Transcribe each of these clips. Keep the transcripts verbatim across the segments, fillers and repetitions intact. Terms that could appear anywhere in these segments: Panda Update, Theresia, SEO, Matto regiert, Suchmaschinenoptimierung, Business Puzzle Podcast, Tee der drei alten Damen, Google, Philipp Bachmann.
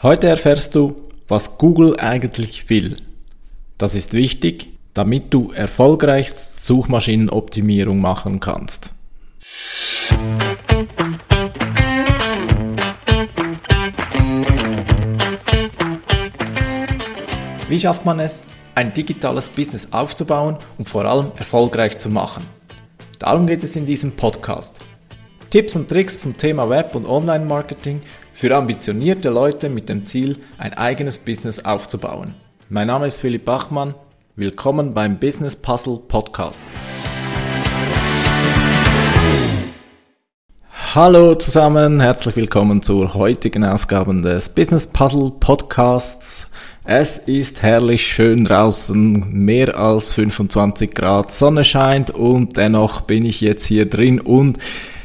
Heute erfährst du, was Google eigentlich will. Das ist wichtig, damit du erfolgreich Suchmaschinenoptimierung machen kannst. Wie schafft man es, ein digitales Business aufzubauen und vor allem erfolgreich zu machen? Darum geht es in diesem Podcast. Tipps und Tricks zum Thema Web- und Online-Marketing für ambitionierte Leute mit dem Ziel, ein eigenes Business aufzubauen. Mein Name ist Philipp Bachmann. Willkommen beim Business Puzzle Podcast. Hallo zusammen, herzlich willkommen zur heutigen Ausgabe des Business Puzzle Podcasts. Es ist herrlich schön draußen, mehr als fünfundzwanzig Grad, Sonne scheint und dennoch bin ich jetzt hier drin und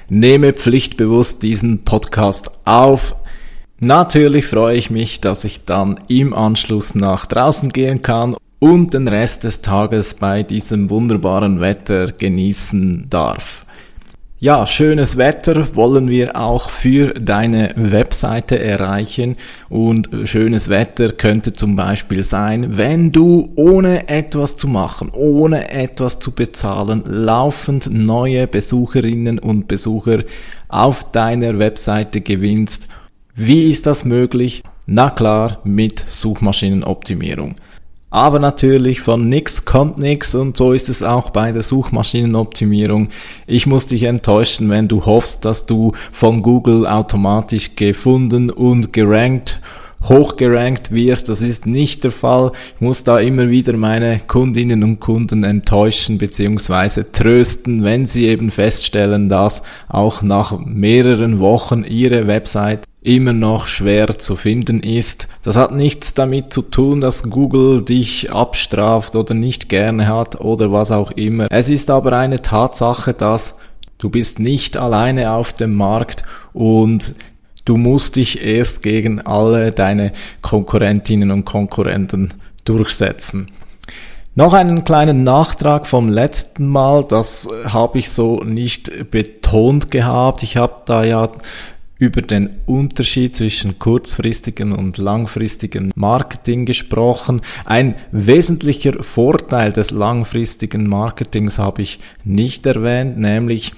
nehme pflichtbewusst diesen Podcast auf. Natürlich freue ich mich, dass ich dann im Anschluss nach draußen gehen kann und den Rest des Tages bei diesem wunderbaren Wetter genießen darf. Ja, schönes Wetter wollen wir auch für deine Webseite erreichen und schönes Wetter könnte zum Beispiel sein, wenn du ohne etwas zu machen, ohne etwas zu bezahlen, laufend neue Besucherinnen und Besucher auf deiner Webseite gewinnst. Wie ist das möglich? Na klar, mit Suchmaschinenoptimierung. Aber natürlich, von nix kommt nix und so ist es auch bei der Suchmaschinenoptimierung. Ich muss dich enttäuschen, wenn du hoffst, dass du von Google automatisch gefunden und gerankt, hochgerankt wirst. Das ist nicht der Fall. Ich muss da immer wieder meine Kundinnen und Kunden enttäuschen bzw. trösten, wenn sie eben feststellen, dass auch nach mehreren Wochen ihre Website immer noch schwer zu finden ist. Das hat nichts damit zu tun, dass Google dich abstraft oder nicht gerne hat oder was auch immer. Es ist aber eine Tatsache, dass du bist nicht alleine auf dem Markt und du musst dich erst gegen alle deine Konkurrentinnen und Konkurrenten durchsetzen. Noch einen kleinen Nachtrag vom letzten Mal, das habe ich so nicht betont gehabt. Ich habe da ja über den Unterschied zwischen kurzfristigem und langfristigem Marketing gesprochen. Ein wesentlicher Vorteil des langfristigen Marketings habe ich nicht erwähnt, nämlich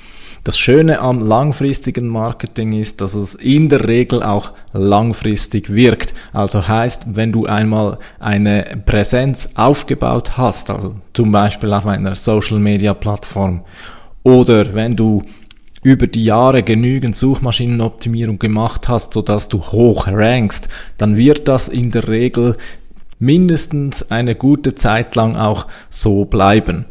das Schöne am langfristigen Marketing ist, dass es in der Regel auch langfristig wirkt. Also heißt, wenn du einmal eine Präsenz aufgebaut hast, also zum Beispiel auf einer Social-Media-Plattform oder wenn du über die Jahre genügend Suchmaschinenoptimierung gemacht hast, sodass du hoch rankst, dann wird das in der Regel mindestens eine gute Zeit lang auch so bleiben.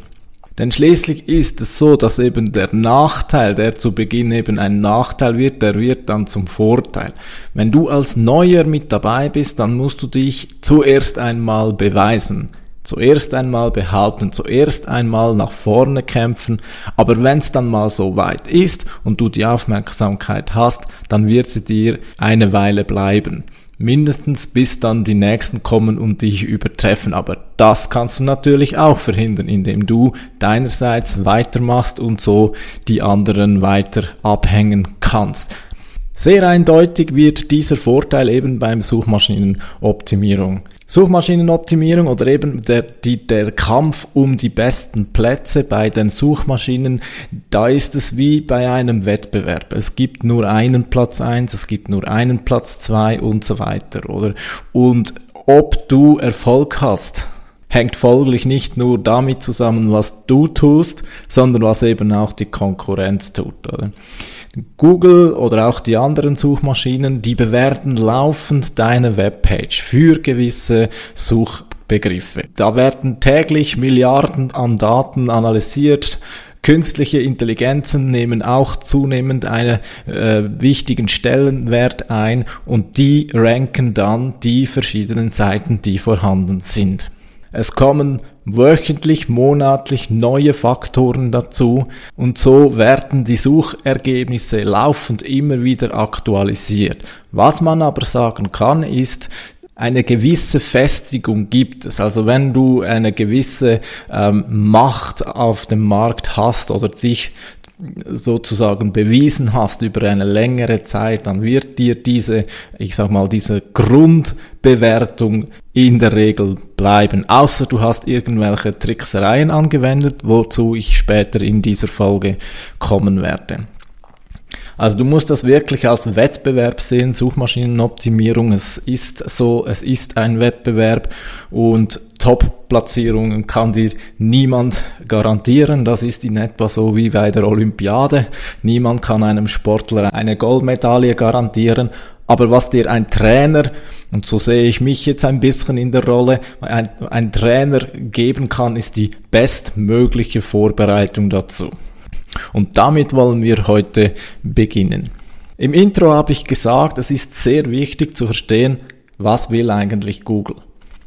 Denn schließlich ist es so, dass eben der Nachteil, der zu Beginn eben ein Nachteil wird, der wird dann zum Vorteil. Wenn du als Neuer mit dabei bist, dann musst du dich zuerst einmal beweisen. Zuerst einmal behaupten, zuerst einmal nach vorne kämpfen, aber wenn es dann mal so weit ist und du die Aufmerksamkeit hast, dann wird sie dir eine Weile bleiben. Mindestens bis dann die Nächsten kommen und dich übertreffen, aber das kannst du natürlich auch verhindern, indem du deinerseits weitermachst und so die anderen weiter abhängen kannst. Sehr eindeutig wird dieser Vorteil eben beim Suchmaschinenoptimierung. Suchmaschinenoptimierung oder eben der, die, der Kampf um die besten Plätze bei den Suchmaschinen, da ist es wie bei einem Wettbewerb. Es gibt nur einen Platz eins, es gibt nur einen Platz zwei und so weiter, oder? Und ob du Erfolg hast, hängt folglich nicht nur damit zusammen, was du tust, sondern was eben auch die Konkurrenz tut, oder? Google oder auch die anderen Suchmaschinen, die bewerten laufend deine Webpage für gewisse Suchbegriffe. Da werden täglich Milliarden an Daten analysiert. Künstliche Intelligenzen nehmen auch zunehmend einen äh, wichtigen Stellenwert ein und die ranken dann die verschiedenen Seiten, die vorhanden sind. Es kommen wöchentlich, monatlich neue Faktoren dazu und so werden die Suchergebnisse laufend immer wieder aktualisiert. Was man aber sagen kann, ist, eine gewisse Festigung gibt es. Also wenn du eine gewisse ähm, Macht auf dem Markt hast oder dich sozusagen bewiesen hast über eine längere Zeit, dann wird dir diese, ich sag mal, diese Grundbewertung in der Regel bleiben. Außer du hast irgendwelche Tricksereien angewendet, wozu ich später in dieser Folge kommen werde. Also du musst das wirklich als Wettbewerb sehen, Suchmaschinenoptimierung, es ist so, es ist ein Wettbewerb und Top-Platzierungen kann dir niemand garantieren, das ist in etwa so wie bei der Olympiade, niemand kann einem Sportler eine Goldmedaille garantieren, aber was dir ein Trainer, und so sehe ich mich jetzt ein bisschen in der Rolle, ein, ein Trainer geben kann, ist die bestmögliche Vorbereitung dazu. Und damit wollen wir heute beginnen. Im Intro habe ich gesagt, es ist sehr wichtig zu verstehen, was will eigentlich Google.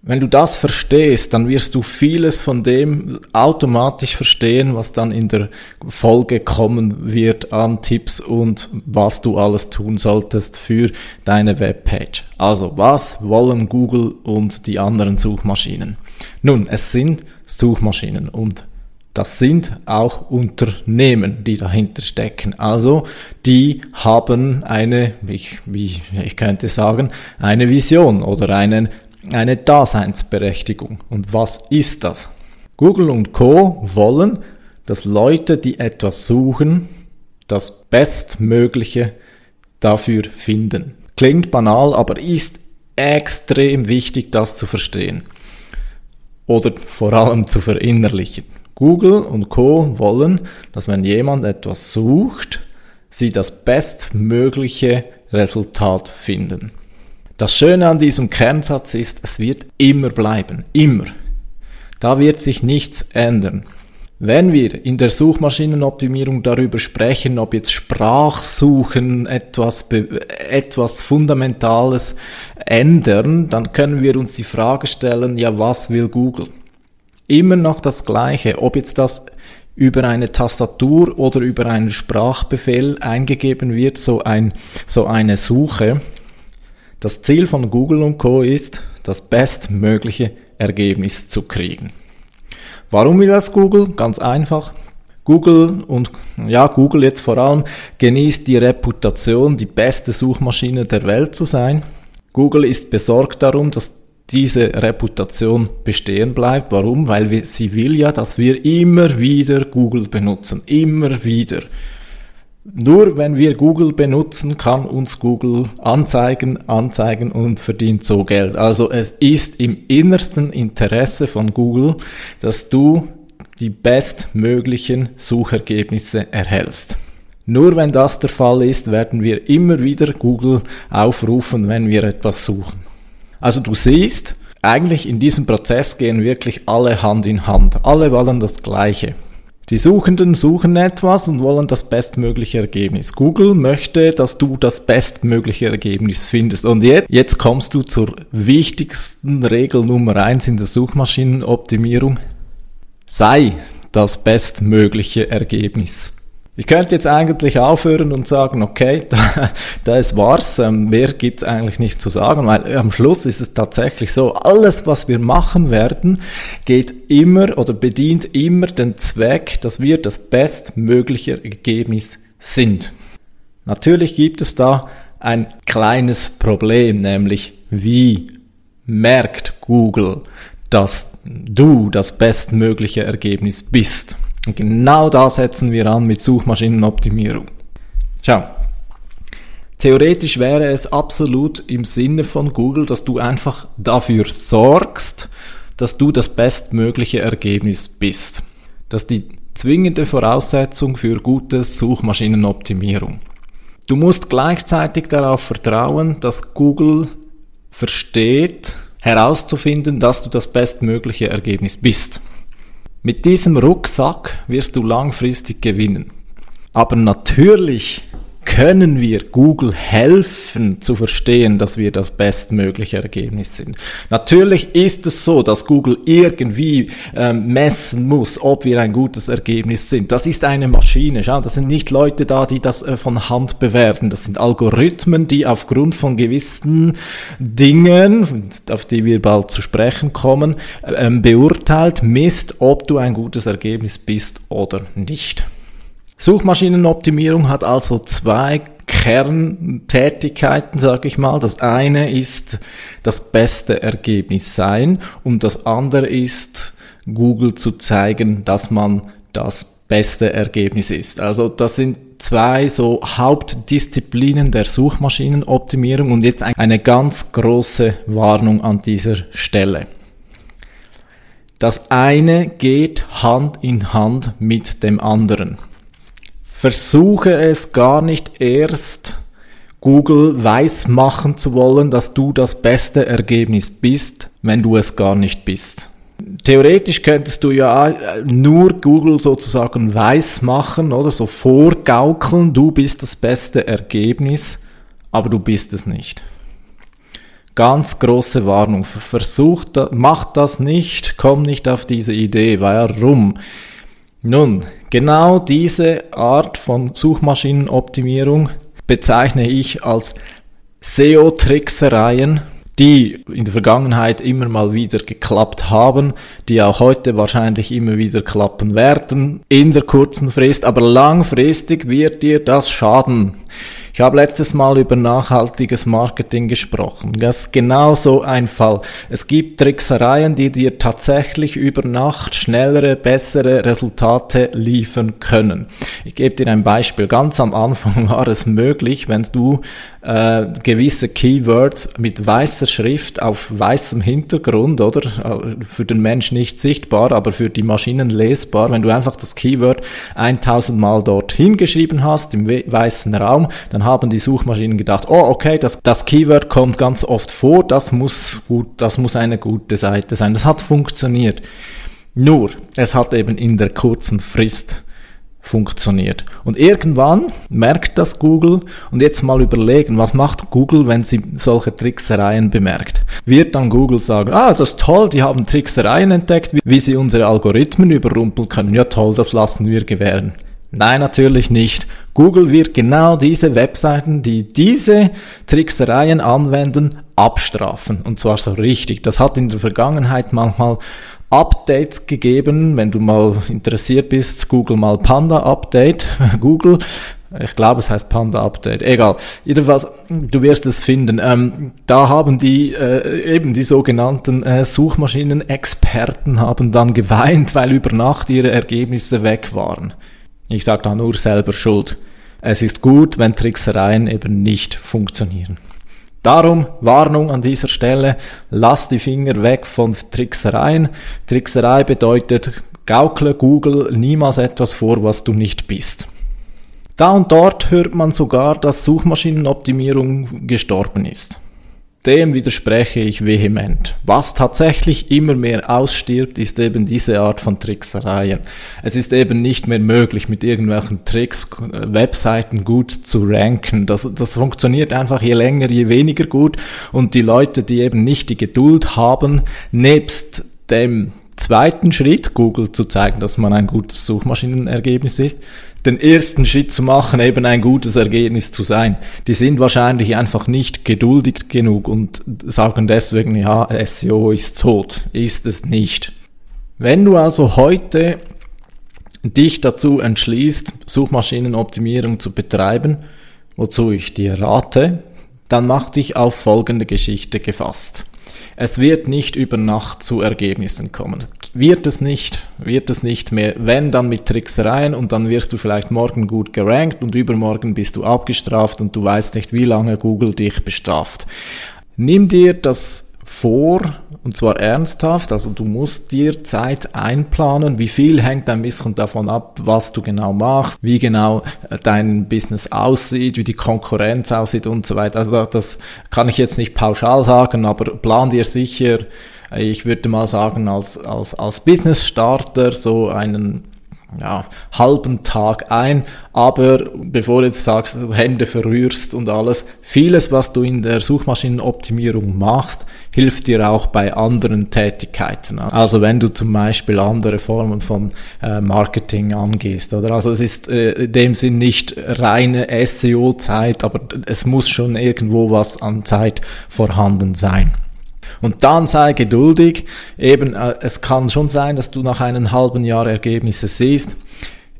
Wenn du das verstehst, dann wirst du vieles von dem automatisch verstehen, was dann in der Folge kommen wird an Tipps und was du alles tun solltest für deine Webpage. Also, was wollen Google und die anderen Suchmaschinen? Nun, es sind Suchmaschinen und das sind auch Unternehmen, die dahinter stecken. Also die haben eine, ich, wie ich könnte sagen, eine Vision oder einen, eine Daseinsberechtigung. Und was ist das? Google und Co. wollen, dass Leute, die etwas suchen, das Bestmögliche dafür finden. Klingt banal, aber ist extrem wichtig, das zu verstehen. Oder vor allem zu verinnerlichen. Google und Co. wollen, dass wenn jemand etwas sucht, sie das bestmögliche Resultat finden. Das Schöne an diesem Kernsatz ist, es wird immer bleiben, immer. Da wird sich nichts ändern. Wenn wir in der Suchmaschinenoptimierung darüber sprechen, ob jetzt Sprachsuchen etwas, etwas Fundamentales ändern, dann können wir uns die Frage stellen, ja, was will Google? Immer noch das Gleiche, ob jetzt das über eine Tastatur oder über einen Sprachbefehl eingegeben wird, so ein, so eine Suche. Das Ziel von Google und Co. ist, das bestmögliche Ergebnis zu kriegen. Warum will das Google? Ganz einfach. Google und, ja, Google jetzt vor allem genießt die Reputation, die beste Suchmaschine der Welt zu sein. Google ist besorgt darum, dass diese Reputation bestehen bleibt. Warum? Weil wir, sie will ja, dass wir immer wieder Google benutzen. Immer wieder. Nur wenn wir Google benutzen, kann uns Google anzeigen, anzeigen und verdient so Geld. Also es ist im innersten Interesse von Google, dass du die bestmöglichen Suchergebnisse erhältst. Nur wenn das der Fall ist, werden wir immer wieder Google aufrufen, wenn wir etwas suchen. Also du siehst, eigentlich in diesem Prozess gehen wirklich alle Hand in Hand. Alle wollen das Gleiche. Die Suchenden suchen etwas und wollen das bestmögliche Ergebnis. Google möchte, dass du das bestmögliche Ergebnis findest. Und jetzt, jetzt kommst du zur wichtigsten Regel Nummer eins in der Suchmaschinenoptimierung. Sei das bestmögliche Ergebnis. Ich könnte jetzt eigentlich aufhören und sagen, okay, da, das war's, mehr gibt's eigentlich nicht zu sagen, weil am Schluss ist es tatsächlich so, alles, was wir machen werden, geht immer oder bedient immer den Zweck, dass wir das bestmögliche Ergebnis sind. Natürlich gibt es da ein kleines Problem, nämlich wie merkt Google, dass du das bestmögliche Ergebnis bist? Und genau da setzen wir an mit Suchmaschinenoptimierung. Schau, theoretisch wäre es absolut im Sinne von Google, dass du einfach dafür sorgst, dass du das bestmögliche Ergebnis bist. Das ist die zwingende Voraussetzung für gute Suchmaschinenoptimierung. Du musst gleichzeitig darauf vertrauen, dass Google versteht, herauszufinden, dass du das bestmögliche Ergebnis bist. Mit diesem Rucksack wirst du langfristig gewinnen. Aber natürlich können wir Google helfen zu verstehen, dass wir das bestmögliche Ergebnis sind. Natürlich ist es so, dass Google irgendwie äh, messen muss, ob wir ein gutes Ergebnis sind. Das ist eine Maschine. Schau, das sind nicht Leute da, die das äh, von Hand bewerten. Das sind Algorithmen, die aufgrund von gewissen Dingen, auf die wir bald zu sprechen kommen, äh, beurteilt, misst, ob du ein gutes Ergebnis bist oder nicht. Suchmaschinenoptimierung hat also zwei Kerntätigkeiten, sage ich mal. Das eine ist das beste Ergebnis sein und das andere ist, Google zu zeigen, dass man das beste Ergebnis ist. Also das sind zwei so Hauptdisziplinen der Suchmaschinenoptimierung und jetzt eine ganz große Warnung an dieser Stelle. Das eine geht Hand in Hand mit dem anderen. Versuche es gar nicht erst, Google weismachen zu wollen, dass du das beste Ergebnis bist, wenn du es gar nicht bist. Theoretisch könntest du ja nur Google sozusagen weismachen oder so vorgaukeln, du bist das beste Ergebnis, aber du bist es nicht. Ganz große Warnung, versuch, mach das nicht, komm nicht auf diese Idee, warum? Nun, genau diese Art von Suchmaschinenoptimierung bezeichne ich als S E O-Tricksereien, die in der Vergangenheit immer mal wieder geklappt haben, die auch heute wahrscheinlich immer wieder klappen werden, in der kurzen Frist, aber langfristig wird dir das schaden. Ich habe letztes Mal über nachhaltiges Marketing gesprochen. Das ist genau so ein Fall. Es gibt Tricksereien, die dir tatsächlich über Nacht schnellere, bessere Resultate liefern können. Ich gebe dir ein Beispiel. Ganz am Anfang war es möglich, wenn du äh, gewisse Keywords mit weißer Schrift auf weißem Hintergrund, oder für den Mensch nicht sichtbar, aber für die Maschinen lesbar, wenn du einfach das Keyword tausend Mal dorthin geschrieben hast, im we- weißen Raum, dann haben die Suchmaschinen gedacht, oh okay, das, das Keyword kommt ganz oft vor, das muss gut, das muss eine gute Seite sein. Das hat funktioniert. Nur, es hat eben in der kurzen Frist funktioniert. Und irgendwann merkt das Google und jetzt mal überlegen, was macht Google, wenn sie solche Tricksereien bemerkt? Wird dann Google sagen, ah, das ist toll, die haben Tricksereien entdeckt, wie sie unsere Algorithmen überrumpeln können. Ja toll, das lassen wir gewähren. Nein, natürlich nicht. Google wird genau diese Webseiten, die diese Tricksereien anwenden, abstrafen. Und zwar so richtig. Das hat in der Vergangenheit manchmal Updates gegeben. Wenn du mal interessiert bist, Google mal Panda Update. Google, ich glaube es heißt Panda Update, egal. Jedenfalls, du wirst es finden. Ähm, da haben die äh, eben die sogenannten äh, Suchmaschinenexperten haben dann geweint, weil über Nacht ihre Ergebnisse weg waren. Ich sage da nur selber schuld. Es ist gut, wenn Tricksereien eben nicht funktionieren. Darum Warnung an dieser Stelle, lass die Finger weg von Tricksereien. Trickserei bedeutet, gaukle Google niemals etwas vor, was du nicht bist. Da und dort hört man sogar, dass Suchmaschinenoptimierung gestorben ist. Dem widerspreche ich vehement. Was tatsächlich immer mehr ausstirbt, ist eben diese Art von Tricksereien. Es ist eben nicht mehr möglich, mit irgendwelchen Tricks Webseiten gut zu ranken. Das, das funktioniert einfach je länger, je weniger gut. Und die Leute, die eben nicht die Geduld haben, nebst dem zweiten Schritt, Google zu zeigen, dass man ein gutes Suchmaschinenergebnis ist, den ersten Schritt zu machen, eben ein gutes Ergebnis zu sein. Die sind wahrscheinlich einfach nicht geduldig genug und sagen deswegen, ja, S E O ist tot. Ist es nicht. Wenn du also heute dich dazu entschließt, Suchmaschinenoptimierung zu betreiben, wozu ich dir rate, dann mach dich auf folgende Geschichte gefasst. Es wird nicht über Nacht zu Ergebnissen kommen. Wird es nicht, wird es nicht mehr. Wenn, dann mit Tricksereien und dann wirst du vielleicht morgen gut gerankt und übermorgen bist du abgestraft und du weißt nicht, wie lange Google dich bestraft. Nimm dir das vor, und zwar ernsthaft, also du musst dir Zeit einplanen, wie viel hängt ein bisschen davon ab, was du genau machst, wie genau dein Business aussieht, wie die Konkurrenz aussieht und so weiter. Also das kann ich jetzt nicht pauschal sagen, aber plan dir sicher, ich würde mal sagen, als, als, als Business-Starter so einen ja, halben Tag ein, aber bevor du jetzt sagst, du Hände verrührst und alles, vieles, was du in der Suchmaschinenoptimierung machst, hilft dir auch bei anderen Tätigkeiten. Also wenn du zum Beispiel andere Formen von äh, Marketing angehst, oder? Also es ist äh, in dem Sinn nicht reine S E O-Zeit, aber es muss schon irgendwo was an Zeit vorhanden sein. Und dann sei geduldig, eben, es kann schon sein, dass du nach einem halben Jahr Ergebnisse siehst.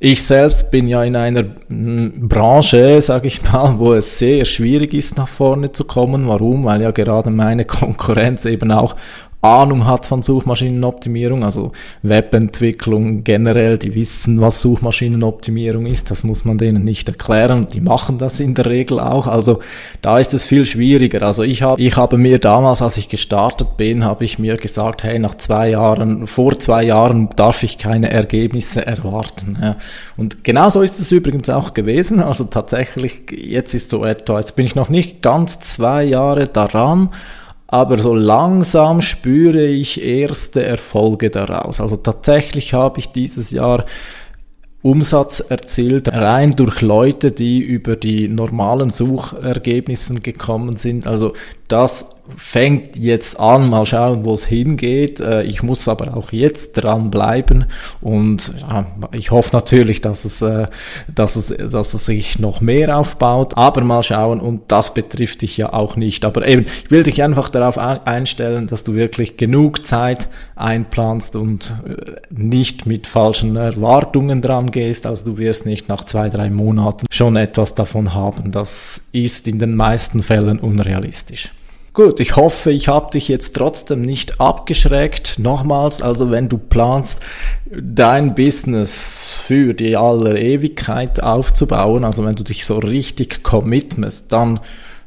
Ich selbst bin ja in einer Branche, sage ich mal, wo es sehr schwierig ist, nach vorne zu kommen. Warum? Weil ja gerade meine Konkurrenz eben auch Ahnung hat von Suchmaschinenoptimierung, also Webentwicklung generell, die wissen, was Suchmaschinenoptimierung ist, das muss man denen nicht erklären und die machen das in der Regel auch, also da ist es viel schwieriger. Also ich habe ich habe mir damals, als ich gestartet bin, habe ich mir gesagt, hey, nach zwei Jahren, vor zwei Jahren darf ich keine Ergebnisse erwarten. Ja. Und genau so ist es übrigens auch gewesen, also tatsächlich, jetzt ist so etwa, jetzt bin ich noch nicht ganz zwei Jahre daran, aber so langsam spüre ich erste Erfolge daraus. Also tatsächlich habe ich dieses Jahr Umsatz erzielt, rein durch Leute, die über die normalen Suchergebnissen gekommen sind. Also das fängt jetzt an, mal schauen, wo es hingeht. Ich muss aber auch jetzt dranbleiben und ich hoffe natürlich, dass es, dass es, dass es sich noch mehr aufbaut, aber mal schauen, und das betrifft dich ja auch nicht. Aber eben, ich will dich einfach darauf einstellen, dass du wirklich genug Zeit einplanst und nicht mit falschen Erwartungen dran gehst. Also du wirst nicht nach zwei, drei Monaten schon etwas davon haben. Das ist in den meisten Fällen unrealistisch. Gut, ich hoffe, ich habe dich jetzt trotzdem nicht abgeschreckt. Nochmals, also wenn du planst, dein Business für die aller Ewigkeit aufzubauen, also wenn du dich so richtig committest, dann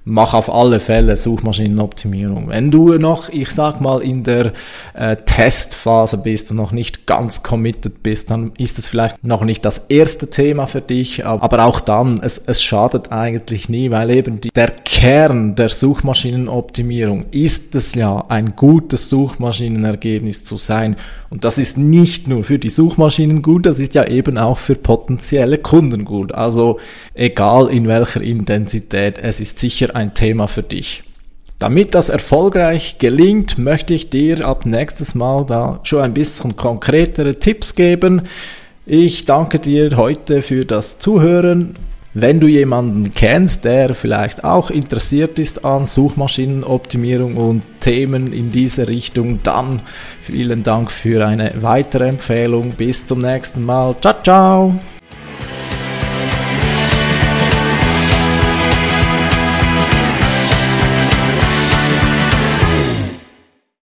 mach auf alle Fälle Suchmaschinenoptimierung. Wenn du noch, ich sag mal, in der äh, Testphase bist und noch nicht ganz committed bist, dann ist es vielleicht noch nicht das erste Thema für dich, aber auch dann, es, es schadet eigentlich nie, weil eben die, der Kern der Suchmaschinenoptimierung ist es ja, ein gutes Suchmaschinenergebnis zu sein. Und das ist nicht nur für die Suchmaschinen gut, das ist ja eben auch für potenzielle Kunden gut. Also egal in welcher Intensität, es ist sicher ein Thema für dich. Damit das erfolgreich gelingt, möchte ich dir ab nächstes Mal da schon ein bisschen konkretere Tipps geben. Ich danke dir heute für das Zuhören. Wenn du jemanden kennst, der vielleicht auch interessiert ist an Suchmaschinenoptimierung und Themen in diese Richtung, dann vielen Dank für eine weitere Empfehlung. Bis zum nächsten Mal. Ciao, ciao!